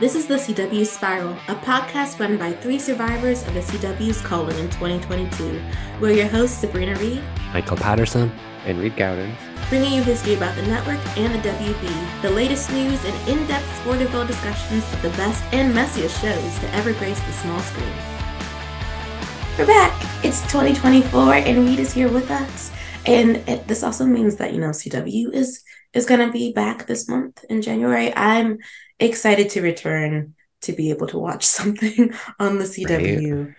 This is The CW Spiral, a podcast run by three survivors of the CW's calling in 2022. We're your hosts, Sabrina Reed, Michael Patterson, and Reed Gaudens, bringing you history about the network and the WB, the latest news and in-depth sportful discussions of the best and messiest shows to ever grace the small screen. We're back! It's 2024 and Reed is here with us. And this also means that, you know, CW is going to be back this month in January. I'm excited to return to be able to watch something on the CW. Right.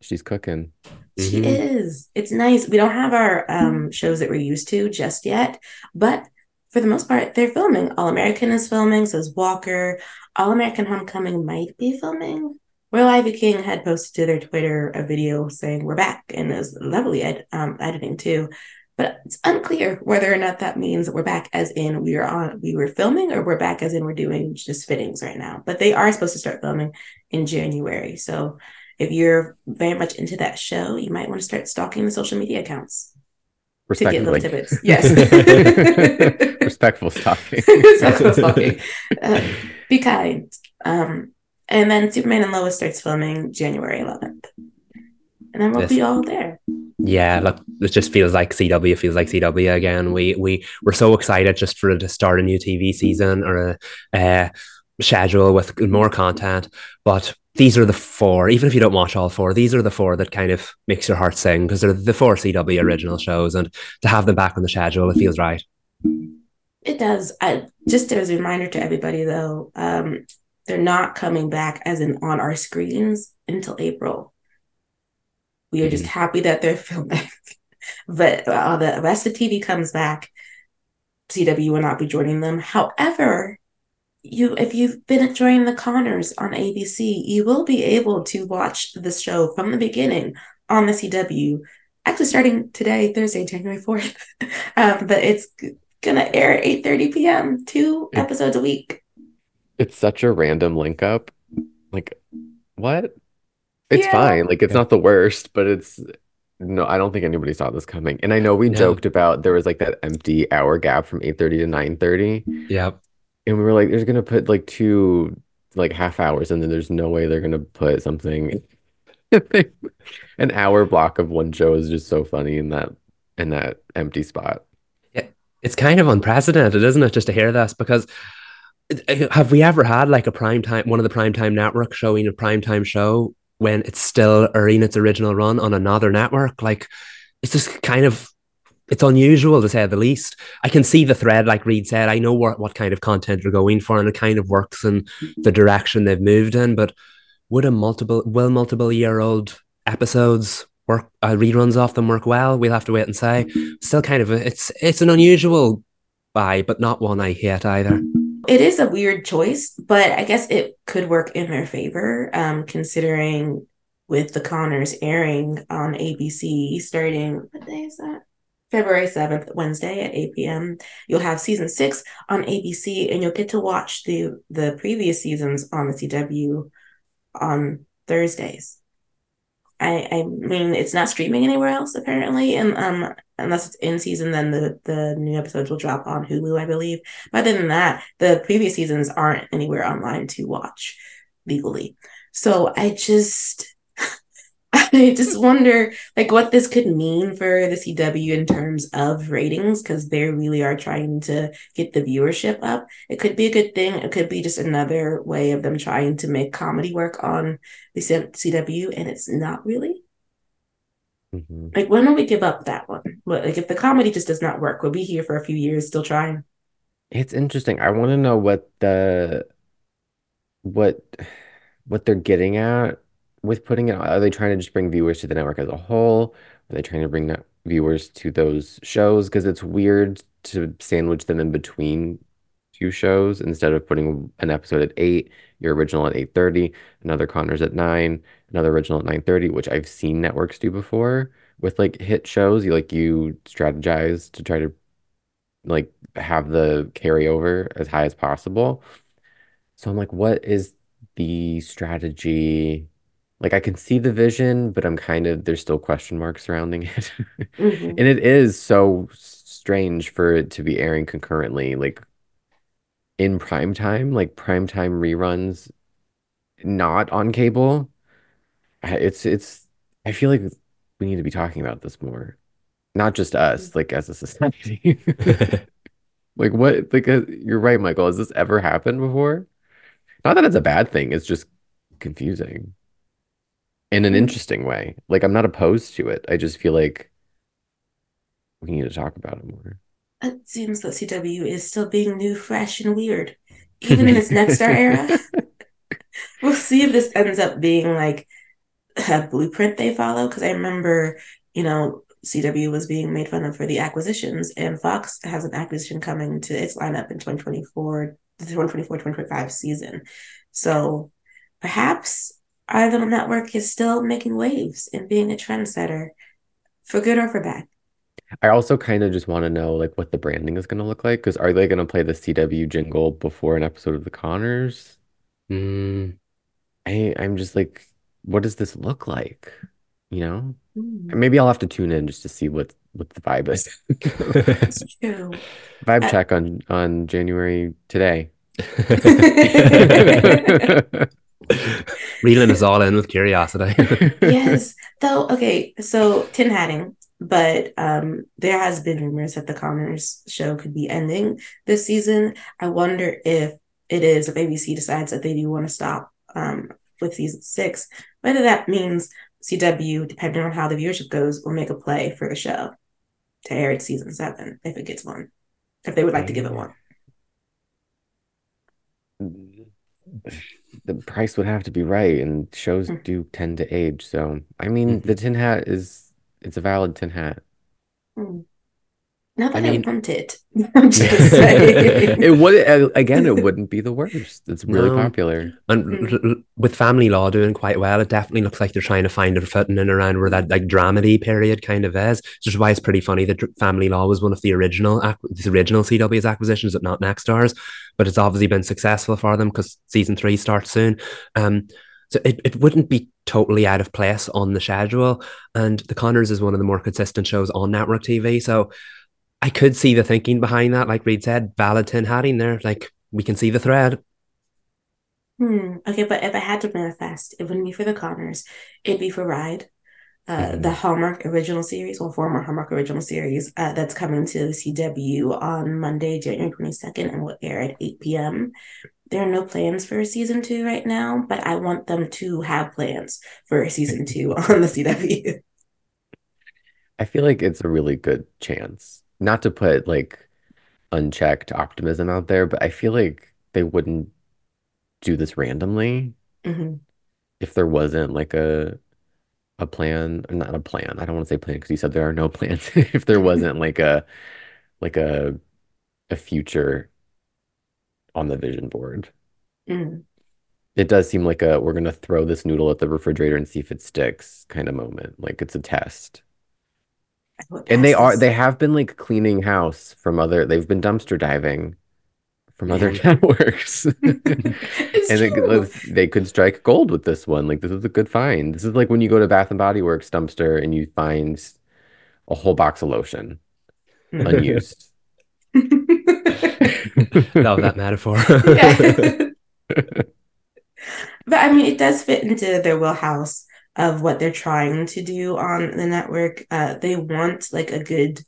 She's cooking. Mm-hmm. She is. It's nice. We don't have our shows that we're used to just yet, but for the most part, they're filming. All American is filming, so is Walker. All American Homecoming might be filming. Well, Ivy King had posted to their Twitter a video saying we're back, and is lovely editing too. But it's unclear whether or not that means that we're back as in we were filming, or we're back as in we're doing just fittings right now. But they are supposed to start filming in January. So if you're very much into that show, you might want to start stalking the social media accounts to get little tidbits. Yes. Respectful stalking. Respectful stalking. Be kind. And then Superman and Lois starts filming January 11th. And then we'll be all there. Yeah, look, it just feels like CW. Again. We're so excited just for it to start a new TV season or a schedule with more content. But these are the four, even if you don't watch all four, these are the four that kind of makes your heart sing because they're the four CW original shows. And to have them back on the schedule, it feels right. It does. Just as a reminder to everybody, though, they're not coming back as in on our screens until April. We are just happy that they're filming, but all the rest of TV comes back. CW will not be joining them. However, if you've been enjoying The Conners on ABC, you will be able to watch the show from the beginning on the CW. Actually, starting today, Thursday, January 4th, but it's gonna air at 8:30 p.m. Two episodes a week. It's such a random link up. Like, what? It's fine. Like, it's not the worst, but it's no, I don't think anybody saw this coming. And I know we joked about there was like that empty hour gap from 8:30 to 9:30. Yep. And we were like, there's going to put like two like half hours, and then there's no way they're going to put something. An hour block of one show is just so funny in that empty spot. Yeah. It's kind of unprecedented, isn't it? Just to hear this, because have we ever had like a primetime, one of the primetime network showing a primetime show when it's still or in its original run on another network? Like, it's just kind of, it's unusual to say the least. I can see the thread, like Reed said. I know what kind of content they're going for, and it kind of works in the direction they've moved in. But would multiple year old episodes work? Reruns of them work well? We'll have to wait and see. Still kind of it's an unusual buy, but not one I hate either. It is a weird choice, but I guess it could work in their favor, considering with The Conners airing on ABC starting, what day is that? February 7th, Wednesday at 8 p.m. You'll have season 6 on ABC, and you'll get to watch the previous seasons on the CW on Thursdays. I mean, it's not streaming anywhere else, apparently, and unless it's in season, then the new episodes will drop on Hulu, I believe. But other than that, the previous seasons aren't anywhere online to watch legally. So I just wonder, like, what this could mean for the CW in terms of ratings, because they really are trying to get the viewership up. It could be a good thing. It could be just another way of them trying to make comedy work on the CW, and it's not really. Mm-hmm. Like, when will we give up that one? Like, if the comedy just does not work, we'll be here for a few years still trying. It's interesting. I want to know what they're getting at with putting it. Are they trying to just bring viewers to the network as a whole? Are they trying to bring viewers to those shows? Because it's weird to sandwich them in between two shows instead of putting an episode at 8, your original at 8:30, another Conners at 9, another original at 9:30, which I've seen networks do before with like hit shows. You strategize to try to like have the carryover as high as possible. So I'm like, what is the strategy? Like, I can see the vision, but there's still question marks surrounding it. Mm-hmm. And it is so strange for it to be airing concurrently, like in primetime, like primetime reruns, not on cable. It's I feel like we need to be talking about this more, not just us, like as a society. Like what? Like you're right, Michael. Has this ever happened before? Not that it's a bad thing. It's just confusing in an interesting way. Like I'm not opposed to it. I just feel like we need to talk about it more. It seems that CW is still being new, fresh, and weird, even in its Next Star era. We'll see if this ends up being like a blueprint they follow. Because I remember, you know, CW was being made fun of for the acquisitions, and Fox has an acquisition coming to its lineup in 2024, the 2024-2025 season. So perhaps our little network is still making waves and being a trendsetter, for good or for bad. I also kind of just want to know like what the branding is going to look like, because are they going to play the CW jingle before an episode of The Conners? I'm just like, what does this look like? You know, maybe I'll have to tune in just to see what the vibe is. That's true. Vibe check on January today. Reeling us all in with curiosity. Yes, though. Okay, so tin hatting. But there has been rumors that the Conners show could be ending this season. I wonder if it is, if ABC decides that they do want to stop with season 6, whether that means CW, depending on how the viewership goes, will make a play for the show to air at season 7 if it gets one, if they would like to give it one. The price would have to be right, and shows do tend to age. So, I mean, the tin hat is... It's a valid tin hat. Not that I want it. I'm just saying. It wouldn't be the worst. It's really popular. And with Family Law doing quite well, it definitely looks like they're trying to find a footing in around where that like dramedy period kind of is. Which is why it's pretty funny that Family Law was one of the original CW's acquisitions, but not Next Star's. But it's obviously been successful for them because season 3 starts soon. So it wouldn't be totally out of place on the schedule. And The Conners is one of the more consistent shows on network TV. So I could see the thinking behind that. Like Reed said, valid tin hatting there. Like, we can see the thread. Okay, but if I had to manifest, it wouldn't be for The Conners. It'd be for Ride, the Hallmark original series, or former Hallmark original series, that's coming to the CW on Monday, January 22nd, and will air at 8 p.m., There are no plans for season 2 right now, but I want them to have plans for season 2 on the CW. I feel like it's a really good chance, not to put like unchecked optimism out there, but I feel like they wouldn't do this randomly if there wasn't like a plan, or not a plan. I don't want to say plan because you said there are no plans. If there wasn't like a future on the vision board. It does seem like we're going to throw this noodle at the refrigerator and see if it sticks kind of moment. Like it's a test. And they have been like cleaning house from they've been dumpster diving from other networks. They could strike gold with this one. Like this is a good find. This is like when you go to Bath and Body Works dumpster and you find a whole box of lotion unused. Love that metaphor. But I mean, it does fit into their wheelhouse of what they're trying to do on the network. They want like a good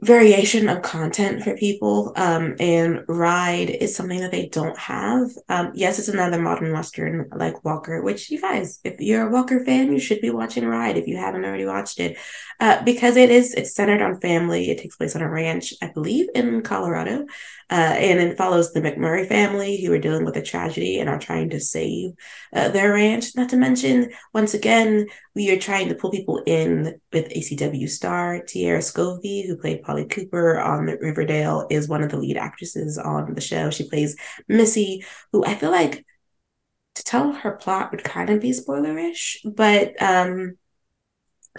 variation of content for people, and Ride is something that they don't have. Yes, it's another modern western like Walker, which you guys, if you're a Walker fan, you should be watching Ride if you haven't already watched it, because it's centered on family. It takes place on a ranch, I believe, in Colorado, and it follows the McMurray family who are dealing with a tragedy and are trying to save their ranch. Not to mention, once again, we are trying to pull people in with ACW star Tiera Skovbye, who played Polly Cooper on Riverdale, is one of the lead actresses on the show. She plays Missy, who I feel like to tell her plot would kind of be spoilerish, but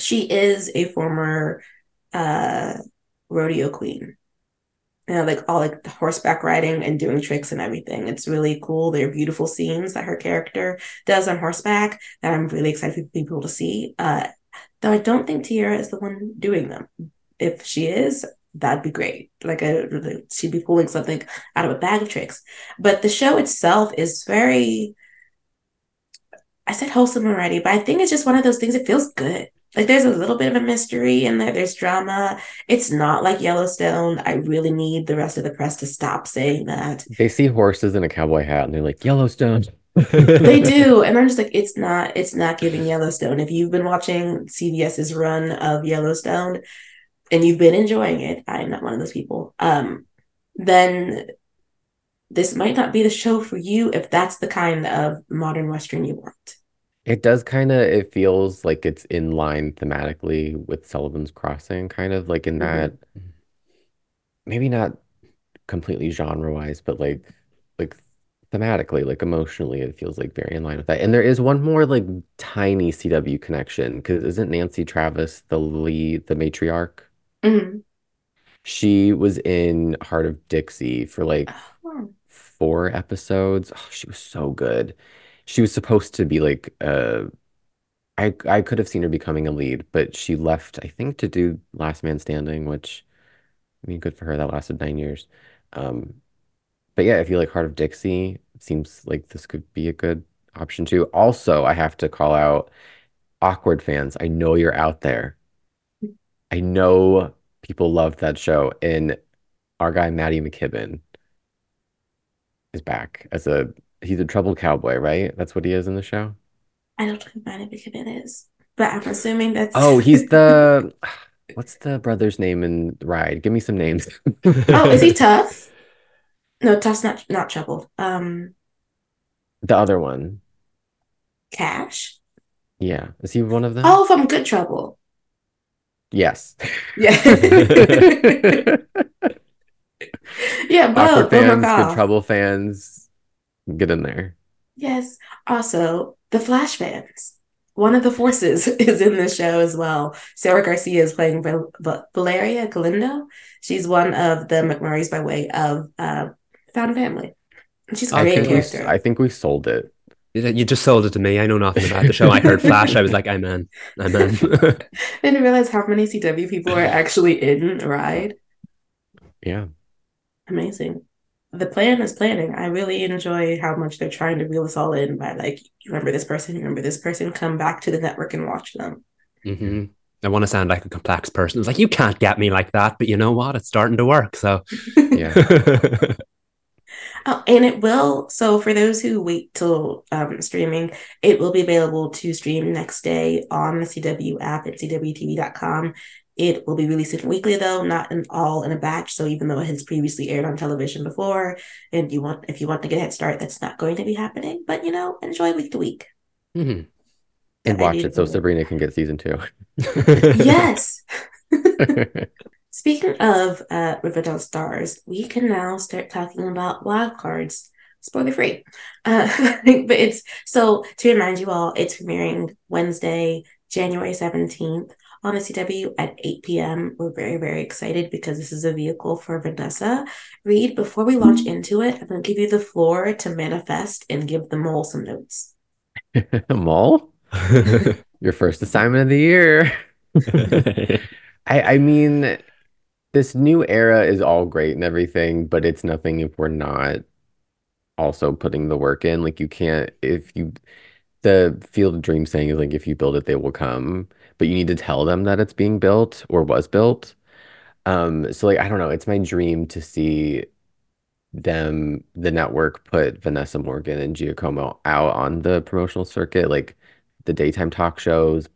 she is a former rodeo queen. You know, like all like the horseback riding and doing tricks and everything. It's really cool. There are beautiful scenes that her character does on horseback that I'm really excited for people to see. Though I don't think Tiera is the one doing them. If she is, that'd be great. Like, she'd be pulling something out of a bag of tricks. But the show itself is very, I said wholesome already, but I think it's just one of those things that feels good. Like, there's a little bit of a mystery in there. There's drama. It's not like Yellowstone. I really need the rest of the press to stop saying that. They see horses in a cowboy hat and they're like, Yellowstone. They do. And I'm just like, it's not giving Yellowstone. If you've been watching CBS's run of Yellowstone and you've been enjoying it, I'm not one of those people, then this might not be the show for you if that's the kind of modern Western you want. It does kind of, it feels like it's in line thematically with Sullivan's Crossing, kind of like in that, maybe not completely genre-wise, but like thematically, like emotionally, it feels like very in line with that. And there is one more like tiny CW connection, because isn't Nancy Travis the lead, the matriarch? Mm-hmm. She was in Heart of Dixie for like 4 episodes. Oh, she was so good. She was supposed to be like, I could have seen her becoming a lead, but she left, I think, to do Last Man Standing, which, I mean, good for her. That lasted 9 years. But yeah, if you like Heart of Dixie, it seems like this could be a good option too. Also, I have to call out Awkward fans. I know you're out there. I know people love that show. And our guy, Matty McKibben, is back as he's a troubled cowboy, right? That's what he is in the show. I don't think Matty McKibben is, but I'm assuming that's. Oh, he's the. What's the brother's name in Ride? Give me some names. Oh, is he Tough? No, Tough's not Troubled. The other one. Cash. Yeah, is he one of them? Oh, from Good Trouble. Yes. Yeah. Yeah, both. Fans, Good Trouble fans. Get in there. Yes. Also, the Flash fans. One of the forces is in this show as well. Sarah Garcia is playing Valeria Galindo. She's one of the McMurrays by way of Found Family. She's a great character. I think we sold it. You just sold it to me. I know nothing about the show. I heard Flash. I was like, I'm in. I didn't realize how many CW people are actually in Ride. Yeah. Amazing. The plan is planning. I really enjoy how much they're trying to reel us all in by like, you remember this person, come back to the network and watch them. Mm-hmm. I want to sound like a complex person. It's like, you can't get me like that, but you know what? It's starting to work. So, yeah. Oh, and it will. So for those who wait till streaming, it will be available to stream next day on the CW app at cwtv.com. It will be released weekly, though, not all in a batch. So even though it has previously aired on television before, and if you want to get a head start, that's not going to be happening. But, you know, enjoy week to week. Mm-hmm. And watch it so Sabrina can get season 2. Yes. Speaking of Riverdale stars, we can now start talking about wildcards. Spoiler free. But it's, so to remind you all, it's premiering Wednesday, January 17th. On the CW at 8 p.m. We're very, very excited because this is a vehicle for Vanessa. Reed, before we launch into it, I'm going to give you the floor to manifest and give the mole some notes. Mole? Your first assignment of the year. I mean, this new era is all great and everything, but it's nothing if we're not also putting the work in. Like, you can't, the Field of Dreams saying is like, if you build it, they will come. But you need to tell them that it's being built or was built. So, like, I don't know. It's my dream to see the network, put Vanessa Morgan and Giacomo out on the promotional circuit, like the daytime talk shows,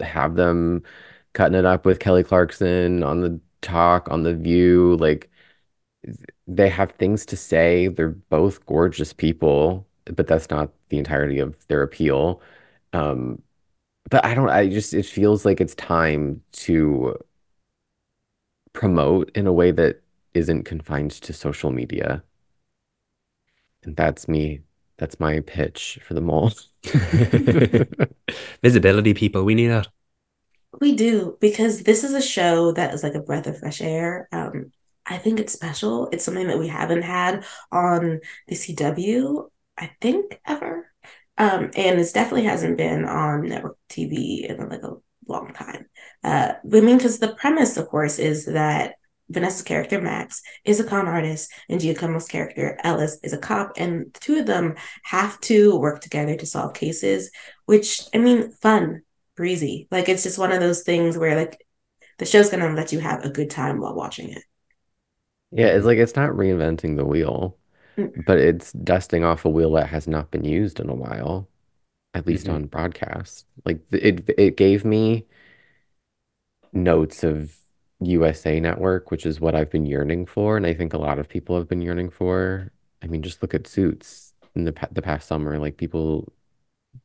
have them cutting it up with Kelly Clarkson on The Talk, on The View. Like, they have things to say. They're both gorgeous people, but that's not the entirety of their appeal. But it feels like it's time to promote in a way that isn't confined to social media. And that's me. That's my pitch for the mole. Visibility, people. We need that. We do, because this is a show that is like a breath of fresh air. I think it's special. It's something that we haven't had on the CW, I think, ever. And this definitely hasn't been on network TV in like a long time. I mean, because the premise, of course, is that Vanessa's character, Max, is a con artist, and Giacomo's character, Ellis, is a cop, and the two of them have to work together to solve cases, which, I mean, fun, breezy. Like, it's just one of those things where, like, the show's going to let you have a good time while watching it. Yeah, it's like, it's not reinventing the wheel, but it's dusting off a wheel that has not been used in a while, at least on broadcast. Like, it gave me notes of USA Network, which is what I've been yearning for, and I think a lot of people have been yearning for. I mean, just look at Suits in the past summer. Like, people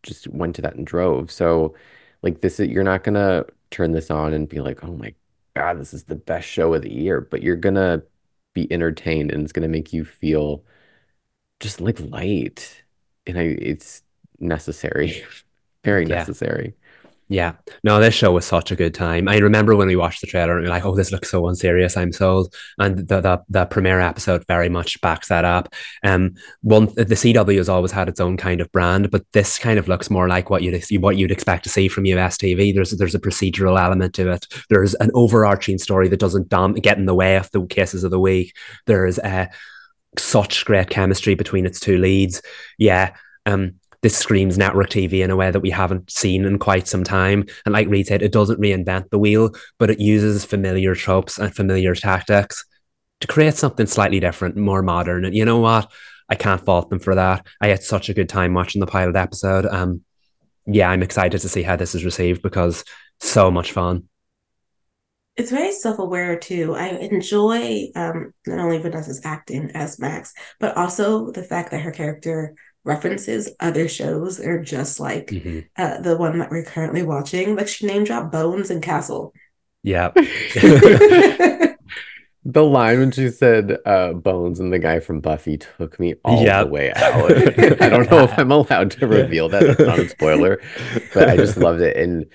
just went to that in droves. So, like, this is, you're not gonna turn this on and be like, oh my God, this is the best show of the year, but you're gonna be entertained, and it's gonna make you feel just like light, and it's necessary. Very necessary. Yeah. No, this show was such a good time. I remember when we watched the trailer and we were like, oh, this looks so unserious, I'm sold. And the premiere episode very much backs that up. The CW has always had its own kind of brand, but this kind of looks more like what you'd expect to see from US TV. There's a procedural element to it. There's an overarching story that doesn't get in the way of the cases of the week. There's such great chemistry between its two leads. Yeah. This screams network TV in a way that we haven't seen in quite some time. And like Reed said, it doesn't reinvent the wheel, but it uses familiar tropes and familiar tactics to create something slightly different, more modern. And you know what? I can't fault them for that. I had such a good time watching the pilot episode. I'm excited to see how this is received because so much fun. It's very self-aware too. I enjoy not only Vanessa's acting as Max, but also the fact that her character references other shows that are just like the one that we're currently watching. Like, she name dropped Bones and Castle. Yeah. The line when she said Bones and the guy from Buffy took me all the way out. I don't know if I'm allowed to reveal that. It's not a spoiler, but I just loved it. And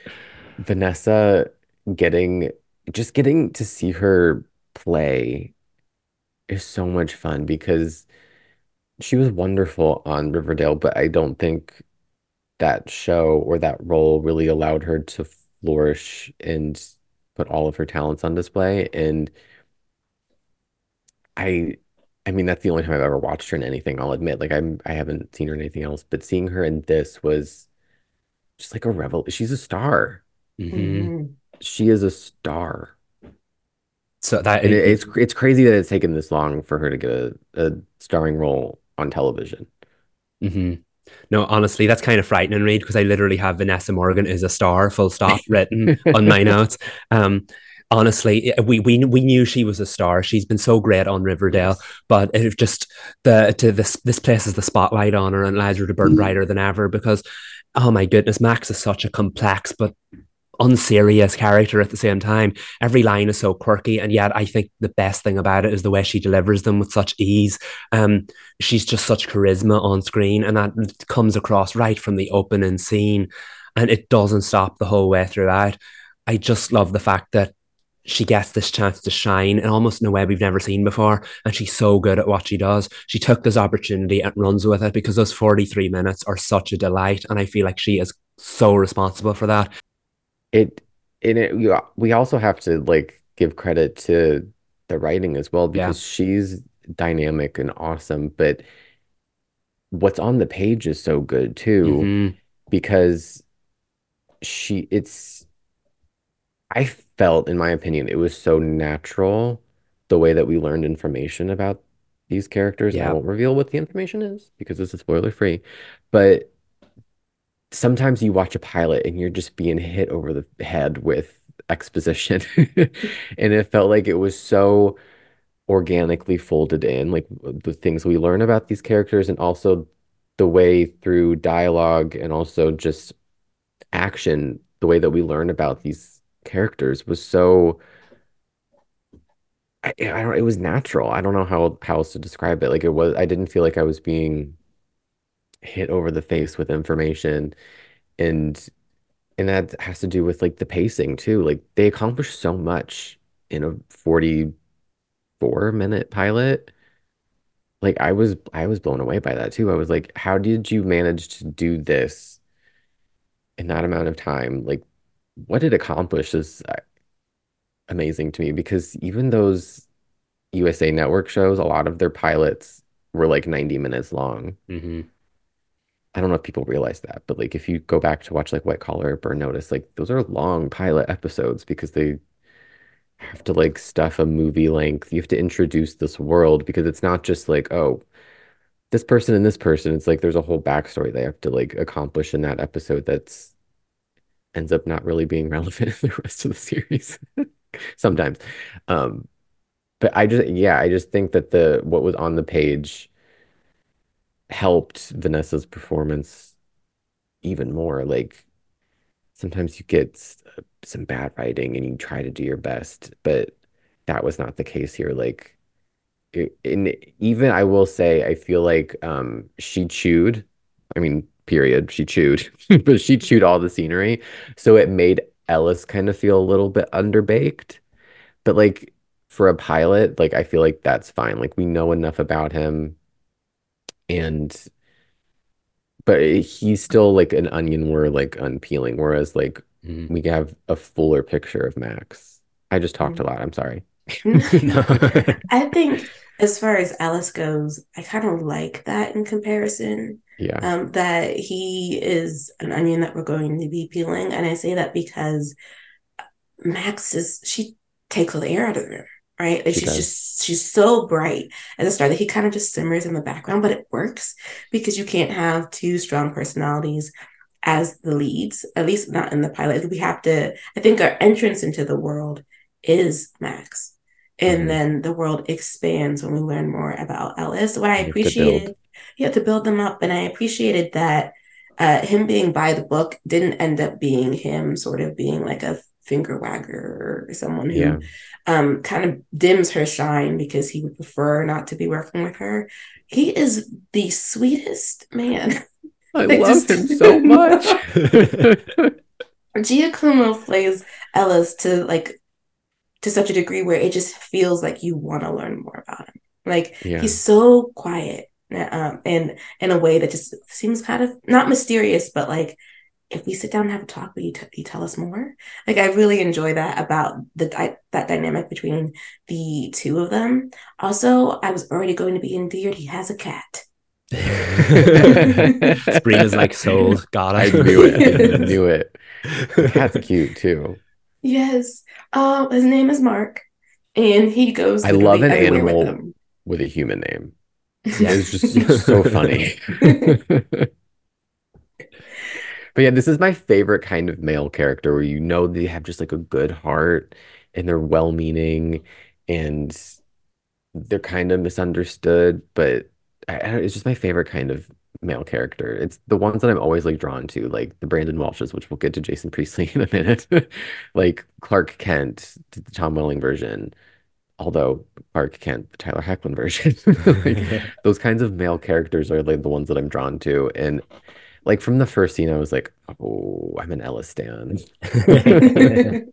Vanessa getting to see her play is so much fun because she was wonderful on Riverdale, but I don't think that show or that role really allowed her to flourish and put all of her talents on display. And I mean, that's the only time I've ever watched her in anything, I'll admit. Like, I haven't seen her in anything else, but seeing her in this was just like a revel. She's a star. Mm-hmm. She is a star. So that it's crazy that it's taken this long for her to get a starring role on television. Mm-hmm. No, honestly, that's kind of frightening, Reed, because I literally have Vanessa Morgan is a star, full stop, written on my notes. Honestly, we knew she was a star. She's been so great on Riverdale, but it just this places the spotlight on her and allows her to burn brighter than ever because, oh my goodness, Max is such a complex but unserious character at the same time. Every line is so quirky, and yet I think the best thing about it is the way she delivers them with such ease. She's just such charisma on screen, and that comes across right from the opening scene, and it doesn't stop the whole way throughout. I just love the fact that she gets this chance to shine and almost in a way we've never seen before, and she's so good at what she does. She took this opportunity and runs with it because those 43 minutes are such a delight, and I feel like she is so responsible for that. We also have to like give credit to the writing as well because she's dynamic and awesome, but what's on the page is so good too because I felt, in my opinion, it was so natural the way that we learned information about these characters. I won't reveal what the information is because this is spoiler free, but sometimes you watch a pilot and you're just being hit over the head with exposition. And it felt like it was so organically folded in, like the things we learn about these characters and also the way through dialogue and also just action, the way that we learn about these characters was so, I don't, it was natural. I don't know how else to describe it. Like it was, I didn't feel like I was being hit over the face with information, and that has to do with like the pacing too. Like they accomplished so much in a 44-minute pilot. Like I was blown away by that too. I was like, how did you manage to do this in that amount of time? Like what it accomplished is amazing to me, because even those USA Network shows, a lot of their pilots were like 90 minutes long. Mm-hmm. I don't know if people realize that, but like if you go back to watch like White Collar or Burn Notice, like those are long pilot episodes because they have to like stuff a movie length. You have to introduce this world, because it's not just like, oh, this person and this person. It's like there's a whole backstory they have to like accomplish in that episode that's ends up not really being relevant in the rest of the series sometimes. But I just think that what was on the page helped Vanessa's performance even more. Like sometimes you get some bad writing and you try to do your best, but that was not the case here. Like, and even I will say, I feel like she chewed. I mean, period. She chewed, but she chewed all the scenery. So it made Ellis kind of feel a little bit underbaked. But like for a pilot, like I feel like that's fine. Like we know enough about him. But he's still like an onion we're like unpeeling, whereas like we have a fuller picture of Max. I just talked a lot. I'm sorry. No. I think as far as Ellis goes, I kind of like that in comparison. Yeah. That he is an onion that we're going to be peeling. And I say that because Max she takes all the air out of him. Right? Like she's so bright at the start that he kind of just simmers in the background, but it works because you can't have two strong personalities as the leads, at least not in the pilot. I think our entrance into the world is Max. And then the world expands when we learn more about Ellis. What I appreciated, you have to build them up. And I appreciated that him being by the book didn't end up being him sort of being like a finger wagger or someone who kind of dims her shine because he would prefer not to be working with her. He is the sweetest man. I love him so much. Giacomo plays Ellis to such a degree where it just feels like you want to learn more about him. Like he's so quiet and in a way that just seems kind of not mysterious, but like, if we sit down and have a talk, will you tell us more? Like, I really enjoy that about that dynamic between the two of them. Also, I was already going to be endeared. He has a cat. Sabrina's like, sold. God, I knew it. Yes. I knew it. The cat's cute, too. Yes. His name is Mark. And he goes to I love an animal with a human name. Yeah, it's just so funny. But yeah, this is my favorite kind of male character, where you know they have just like a good heart and they're well-meaning and they're kind of misunderstood. But it's just my favorite kind of male character. It's the ones that I'm always like drawn to, like the Brandon Walshes, which we'll get to Jason Priestley in a minute, like Clark Kent, the Tom Welling version. Although Clark Kent, the Tyler Hoechlin version. Like, those kinds of male characters are like the ones that I'm drawn to. And like from the first scene, I was like, oh, I'm an Ellis stan. And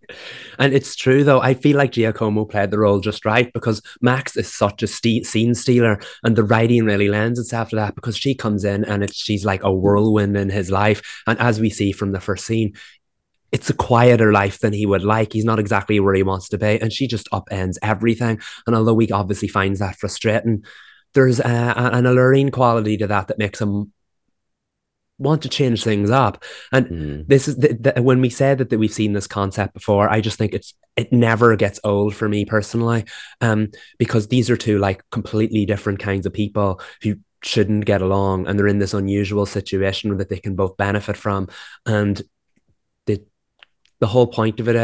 it's true, though. I feel like Giacomo played the role just right, because Max is such a scene stealer, and the writing really lends itself to that, because she comes in and she's like a whirlwind in his life. And as we see from the first scene, it's a quieter life than he would like. He's not exactly where he wants to be. And she just upends everything. And although he obviously finds that frustrating, there's an alluring quality to that makes him want to change things up. And this is when we said that we've seen this concept before, I just think it never gets old for me personally, because these are two like completely different kinds of people who shouldn't get along, and they're in this unusual situation that they can both benefit from. And the whole point of it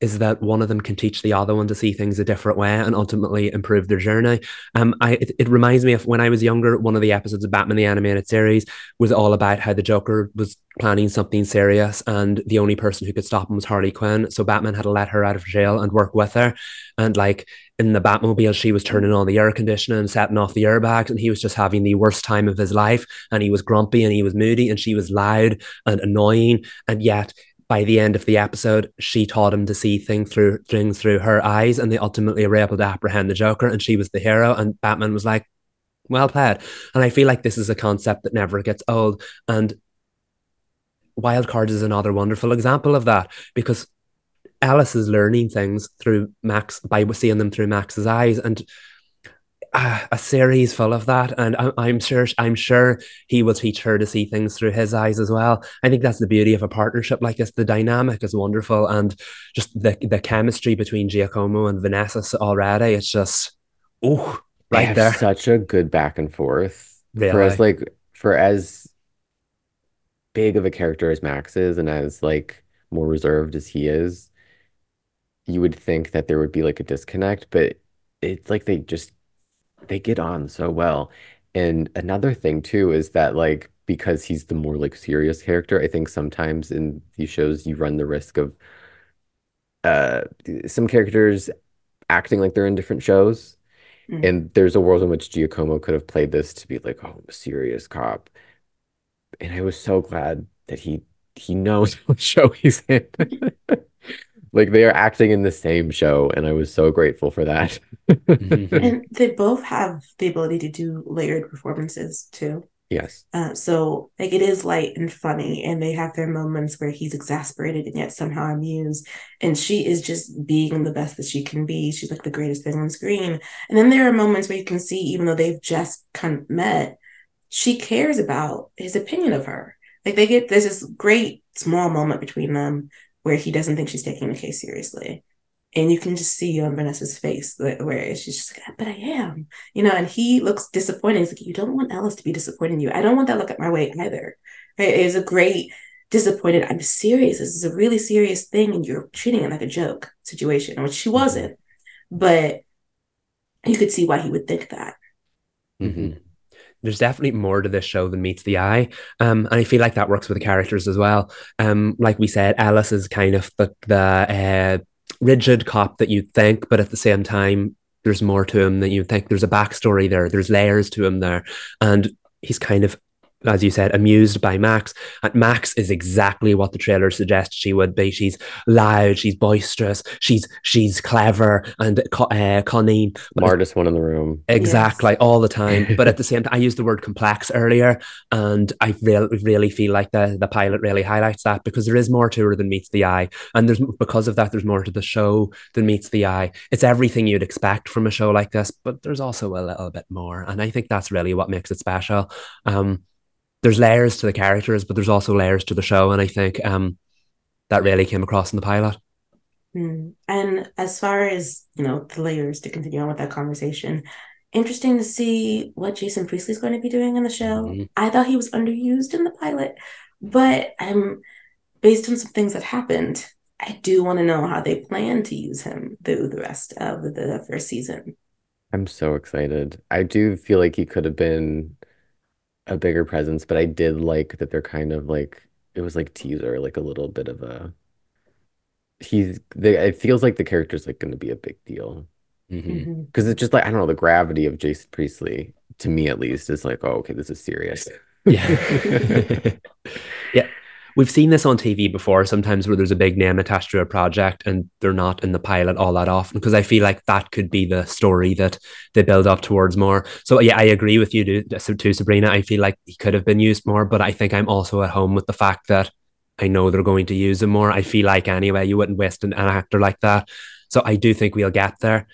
is that one of them can teach the other one to see things a different way and ultimately improve their journey. It reminds me of when I was younger, one of the episodes of Batman the Animated Series was all about how the Joker was planning something serious and the only person who could stop him was Harley Quinn. So Batman had to let her out of jail and work with her. And like in the Batmobile, she was turning on the air conditioning and setting off the airbags, and he was just having the worst time of his life. And he was grumpy and he was moody, and she was loud and annoying. And yet, by the end of the episode, she taught him to see things through her eyes, and they ultimately were able to apprehend the Joker, and she was the hero, and Batman was like, well played. And I feel like this is a concept that never gets old. And Wild Cards is another wonderful example of that, because Ellis is learning things through Max, by seeing them through Max's eyes, and a series full of that. And I'm sure he will teach her to see things through his eyes as well. I think that's the beauty of a partnership like this. The dynamic is wonderful, and just the chemistry between Giacomo and Vanessa already, it's just, oh, right there. Such a good back and forth. Really? For as big of a character as Max is, and as more reserved as he is, you would think that there would be a disconnect, but it's they get on so well. And another thing too is that because he's the more serious character, I think sometimes in these shows you run the risk of some characters acting like they're in different shows. Mm-hmm. And there's a world in which Giacomo could have played this to be oh, I'm a serious cop. And I was so glad that he knows what show he's in. They are acting in the same show, and I was so grateful for that. And they both have the ability to do layered performances too. Yes. So it is light and funny, and they have their moments where he's exasperated and yet somehow amused, and she is just being the best that she can be. She's the greatest thing on screen. And then there are moments where you can see, even though they've just kind of met, she cares about his opinion of her. There's this great small moment between them where he doesn't think she's taking the case seriously. And you can just see on Vanessa's face where she's just but I am, and he looks disappointed. He's you don't want Ellis to be disappointed in you. I don't want that look at my way either. Right? It is a great disappointed, I'm serious. This is a really serious thing, and you're treating it like a joke situation, which she wasn't. But you could see why he would think that. Mm-hmm. There's definitely more to this show than meets the eye. And I feel like that works with the characters as well. Like we said, Ellis is kind of the rigid cop that you'd think, but at the same time, there's more to him than you think. There's a backstory there. There's layers to him there. And he's kind of, as you said, amused by Max. And Max is exactly what the trailer suggests she would be. She's loud, she's boisterous, she's clever and cunning. Smartest one in the room. Exactly, yes. All the time. But at the same time, I used the word complex earlier, and I really feel like the pilot really highlights that, because there is more to her than meets the eye. And because of that, there's more to the show than meets the eye. It's everything you'd expect from a show like this, but there's also a little bit more. And I think that's really what makes it special. There's layers to the characters, but there's also layers to the show. And I think that really came across in the pilot. And as far as, the layers, to continue on with that conversation, interesting to see what Jason Priestley's going to be doing in the show. Mm-hmm. I thought he was underused in the pilot, but based on some things that happened, I do want to know how they plan to use him through the rest of the first season. I'm so excited. I do feel like he could have been a bigger presence, but I did like that they're kind of it was teaser, a little bit of a it feels like the character's going to be a big deal, because it's just I don't know, the gravity of Jason Priestley, to me at least, is oh, okay, this is serious. Yeah. Yeah, we've seen this on TV before sometimes, where there's a big name attached to a project and they're not in the pilot all that often, because I feel like that could be the story that they build up towards more. So yeah, I agree with you too, Sabrina. I feel like he could have been used more, but I think I'm also at home with the fact that I know they're going to use him more. I feel like anyway, you wouldn't waste an actor like that. So I do think we'll get there,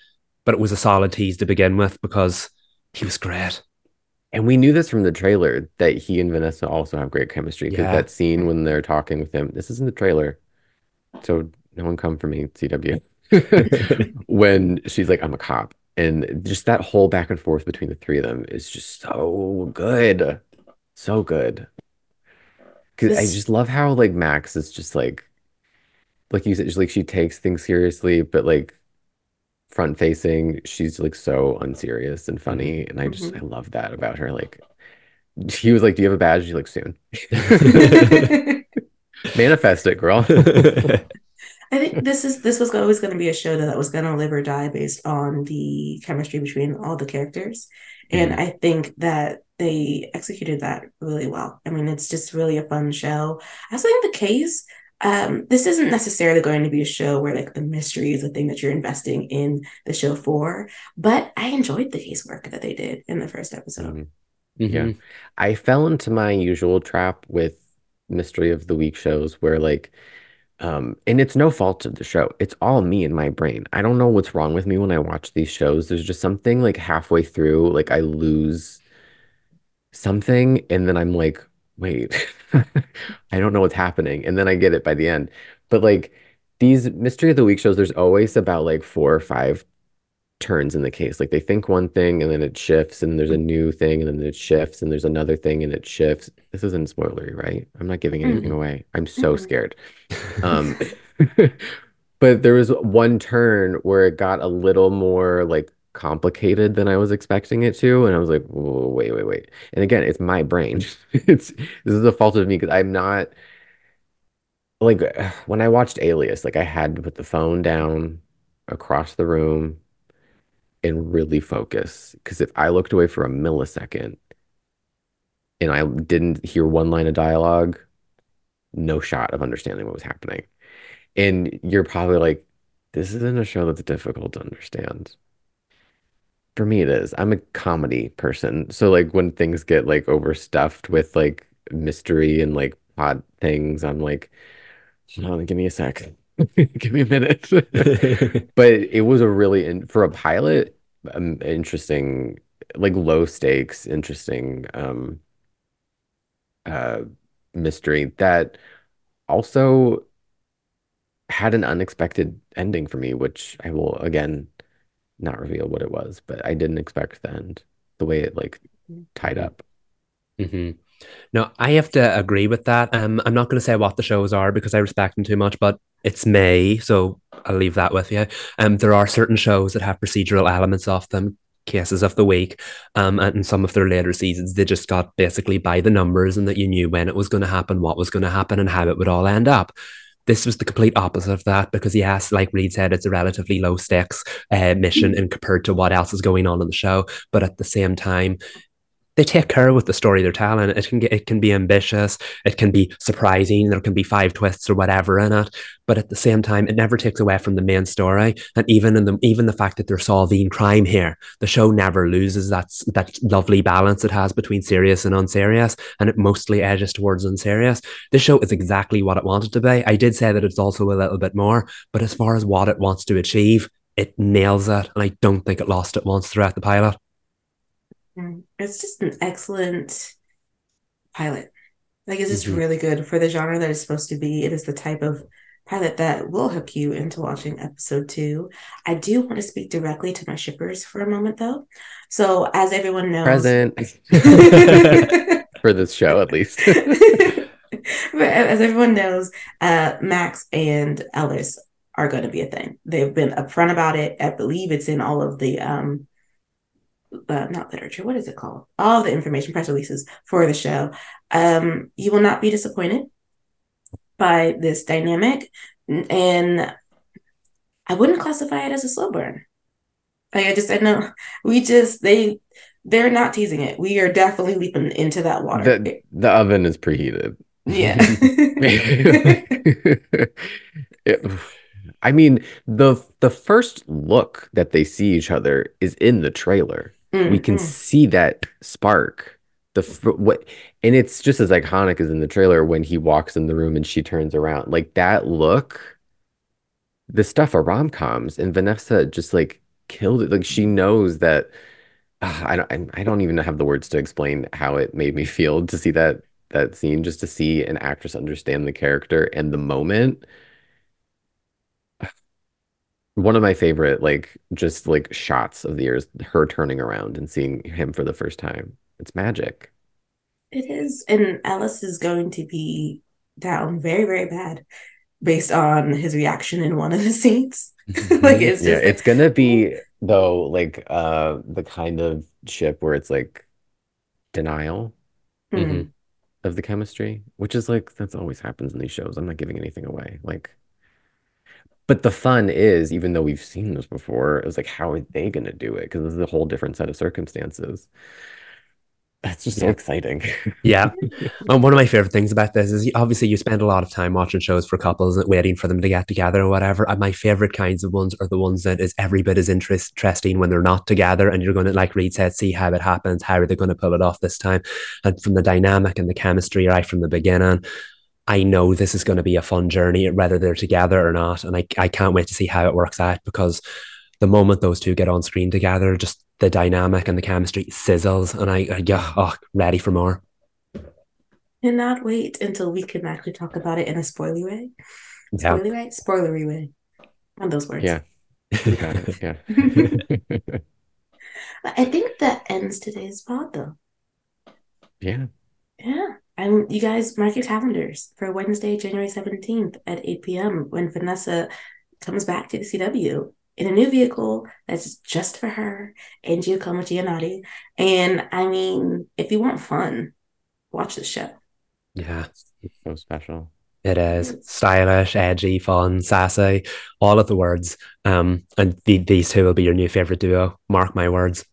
but it was a solid tease to begin with, because he was great. And we knew this from the trailer, that he and Vanessa also have great chemistry. Because that scene when they're talking with him, this is in the trailer, so no one come for me, CW. When she's I'm a cop. And just that whole back and forth between the three of them is just so good. So good. Because I just love how, Max is just, like you said, just, she takes things seriously, but, front-facing, she's so unserious and funny, and I love that about her. He was do you have a badge? She's soon. Manifest it, girl. I think this was always going to be a show that was going to live or die based on the chemistry between all the characters, and I think that they executed that really well. I mean, it's just really a fun show. I also think the case, this isn't necessarily going to be a show where the mystery is the thing that you're investing in the show for, but I enjoyed the casework that they did in the first episode. Mm-hmm. Yeah. I fell into my usual trap with mystery of the week shows where And it's no fault of the show. It's all me and my brain. I don't know what's wrong with me when I watch these shows. There's just something like halfway through, like I lose something and then I'm like, wait, I don't know what's happening. And then I get it by the end. But like these Mystery of the Week shows, there's always about like 4 or 5 turns in the case. Like they think one thing and then it shifts and there's a new thing and then it shifts and there's another thing and it shifts. This isn't spoilery, right? I'm not giving anything away. I'm so scared. But there was one turn where it got a little more like complicated than I was expecting it to, and I was like, whoa, wait. And again, it's my brain. This is the fault of me, because I'm not like, when I watched Alias, like I had to put the phone down across the room and really focus, because if I looked away for a millisecond and I didn't hear one line of dialogue, no shot of understanding what was happening. And you're probably like, this isn't a show that's difficult to understand. For me, it is. I'm a comedy person. So, like, when things get, like, overstuffed with, like, mystery and, like, odd things, I'm like, oh, give me a sec. Give me a minute. But it was a really, for a pilot, interesting, like, low stakes, interesting mystery that also had an unexpected ending for me, which I will, again, not reveal what it was, but I didn't expect the end, the way it like tied up. Mm-hmm. No, I have to agree with that. I'm not going to say what the shows are because I respect them too much, but it's May, so I'll leave that with you. There are certain shows that have procedural elements of them, cases of the week, and in some of their later seasons, they just got basically by the numbers, and that you knew when it was going to happen, what was going to happen, and how it would all end up. This was the complete opposite of that, because yes, like Reed said, it's a relatively low stakes mission and compared to what else is going on in the show. But at the same time, they take care with the story they're telling. It can be ambitious. It can be surprising. There can be 5 twists or whatever in it. But at the same time, it never takes away from the main story. And even the fact that they're solving crime here, the show never loses that lovely balance it has between serious and unserious. And it mostly edges towards unserious. This show is exactly what it wanted to be. I did say that it's also a little bit more, but as far as what it wants to achieve, it nails it. And I don't think it lost it once throughout the pilot. It's just an excellent pilot. Like, it's just really good for the genre that it's supposed to be. It is the type of pilot that will hook you into watching episode 2. I do want to speak directly to my shippers for a moment, though. So, as everyone knows, present for this show, at least. But as everyone knows, Max and Ellis are going to be a thing. They've been upfront about it. I believe it's in all of the not literature, what is it called? All the information, press releases for the show. You will not be disappointed by this dynamic. And I wouldn't classify it as a slow burn. Like, they're not teasing it. We are definitely leaping into that water. The oven is preheated. Yeah. I mean, the first look that they see each other is in the trailer. We can see that spark. And it's just as iconic as in the trailer when he walks in the room and she turns around. Like, that look, the stuff are rom-coms, and Vanessa just like killed it. Like, she knows that. I don't even have the words to explain how it made me feel to see that scene, just to see an actress understand the character and the moment. One of my favorite, like, just like shots of the years, her turning around and seeing him for the first time. It's magic. It is. And Ellis is going to be down very, very bad based on his reaction in one of the scenes. Like, it's just, yeah, it's going to be, though, like the kind of ship where it's like denial of the chemistry, which is like, that's always happens in these shows. I'm not giving anything away. Like, but the fun is, even though we've seen this before, it was like, how are they going to do it? Because this is a whole different set of circumstances. That's just so exciting. Yeah. One of my favorite things about this is, obviously, you spend a lot of time watching shows for couples and waiting for them to get together or whatever. And my favorite kinds of ones are the ones that is every bit as interesting when they're not together. And you're going to, like Reed said, see how it happens. How are they going to pull it off this time? And from the dynamic and the chemistry right from the beginning. I know this is going to be a fun journey, whether they're together or not. And I can't wait to see how it works out, because the moment those two get on screen together, just the dynamic and the chemistry sizzles. And I ready for more. Cannot wait until we can actually talk about it in a spoilery way. Yeah. Spoilery way? Spoilery way. On those words. Yeah. You got it. Yeah. I think that ends today's pod, though. Yeah. Yeah. And you guys, mark your calendars for Wednesday, January 17th at 8 p.m. when Vanessa comes back to the CW in a new vehicle that's just for her and Giacomo Giannotti. And I mean, if you want fun, watch the show. Yeah. It's so special. It is stylish, edgy, fun, sassy, all of the words. And these two will be your new favorite duo. Mark my words.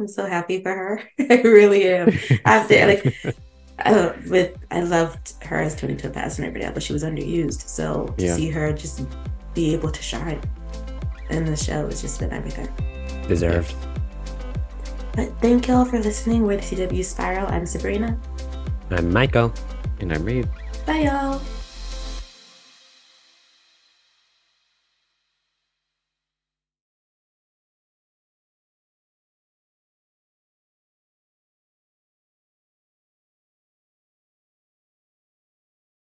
I'm so happy for her. I really am. I loved her as Tony Topaz in Riverdale, but she was underused. So to see her just be able to shine in the show has just been everything. Deserved. But thank y'all for listening. We're the CW Spiral. I'm Sabrina. I'm Michael. And I'm Reed. Bye, y'all.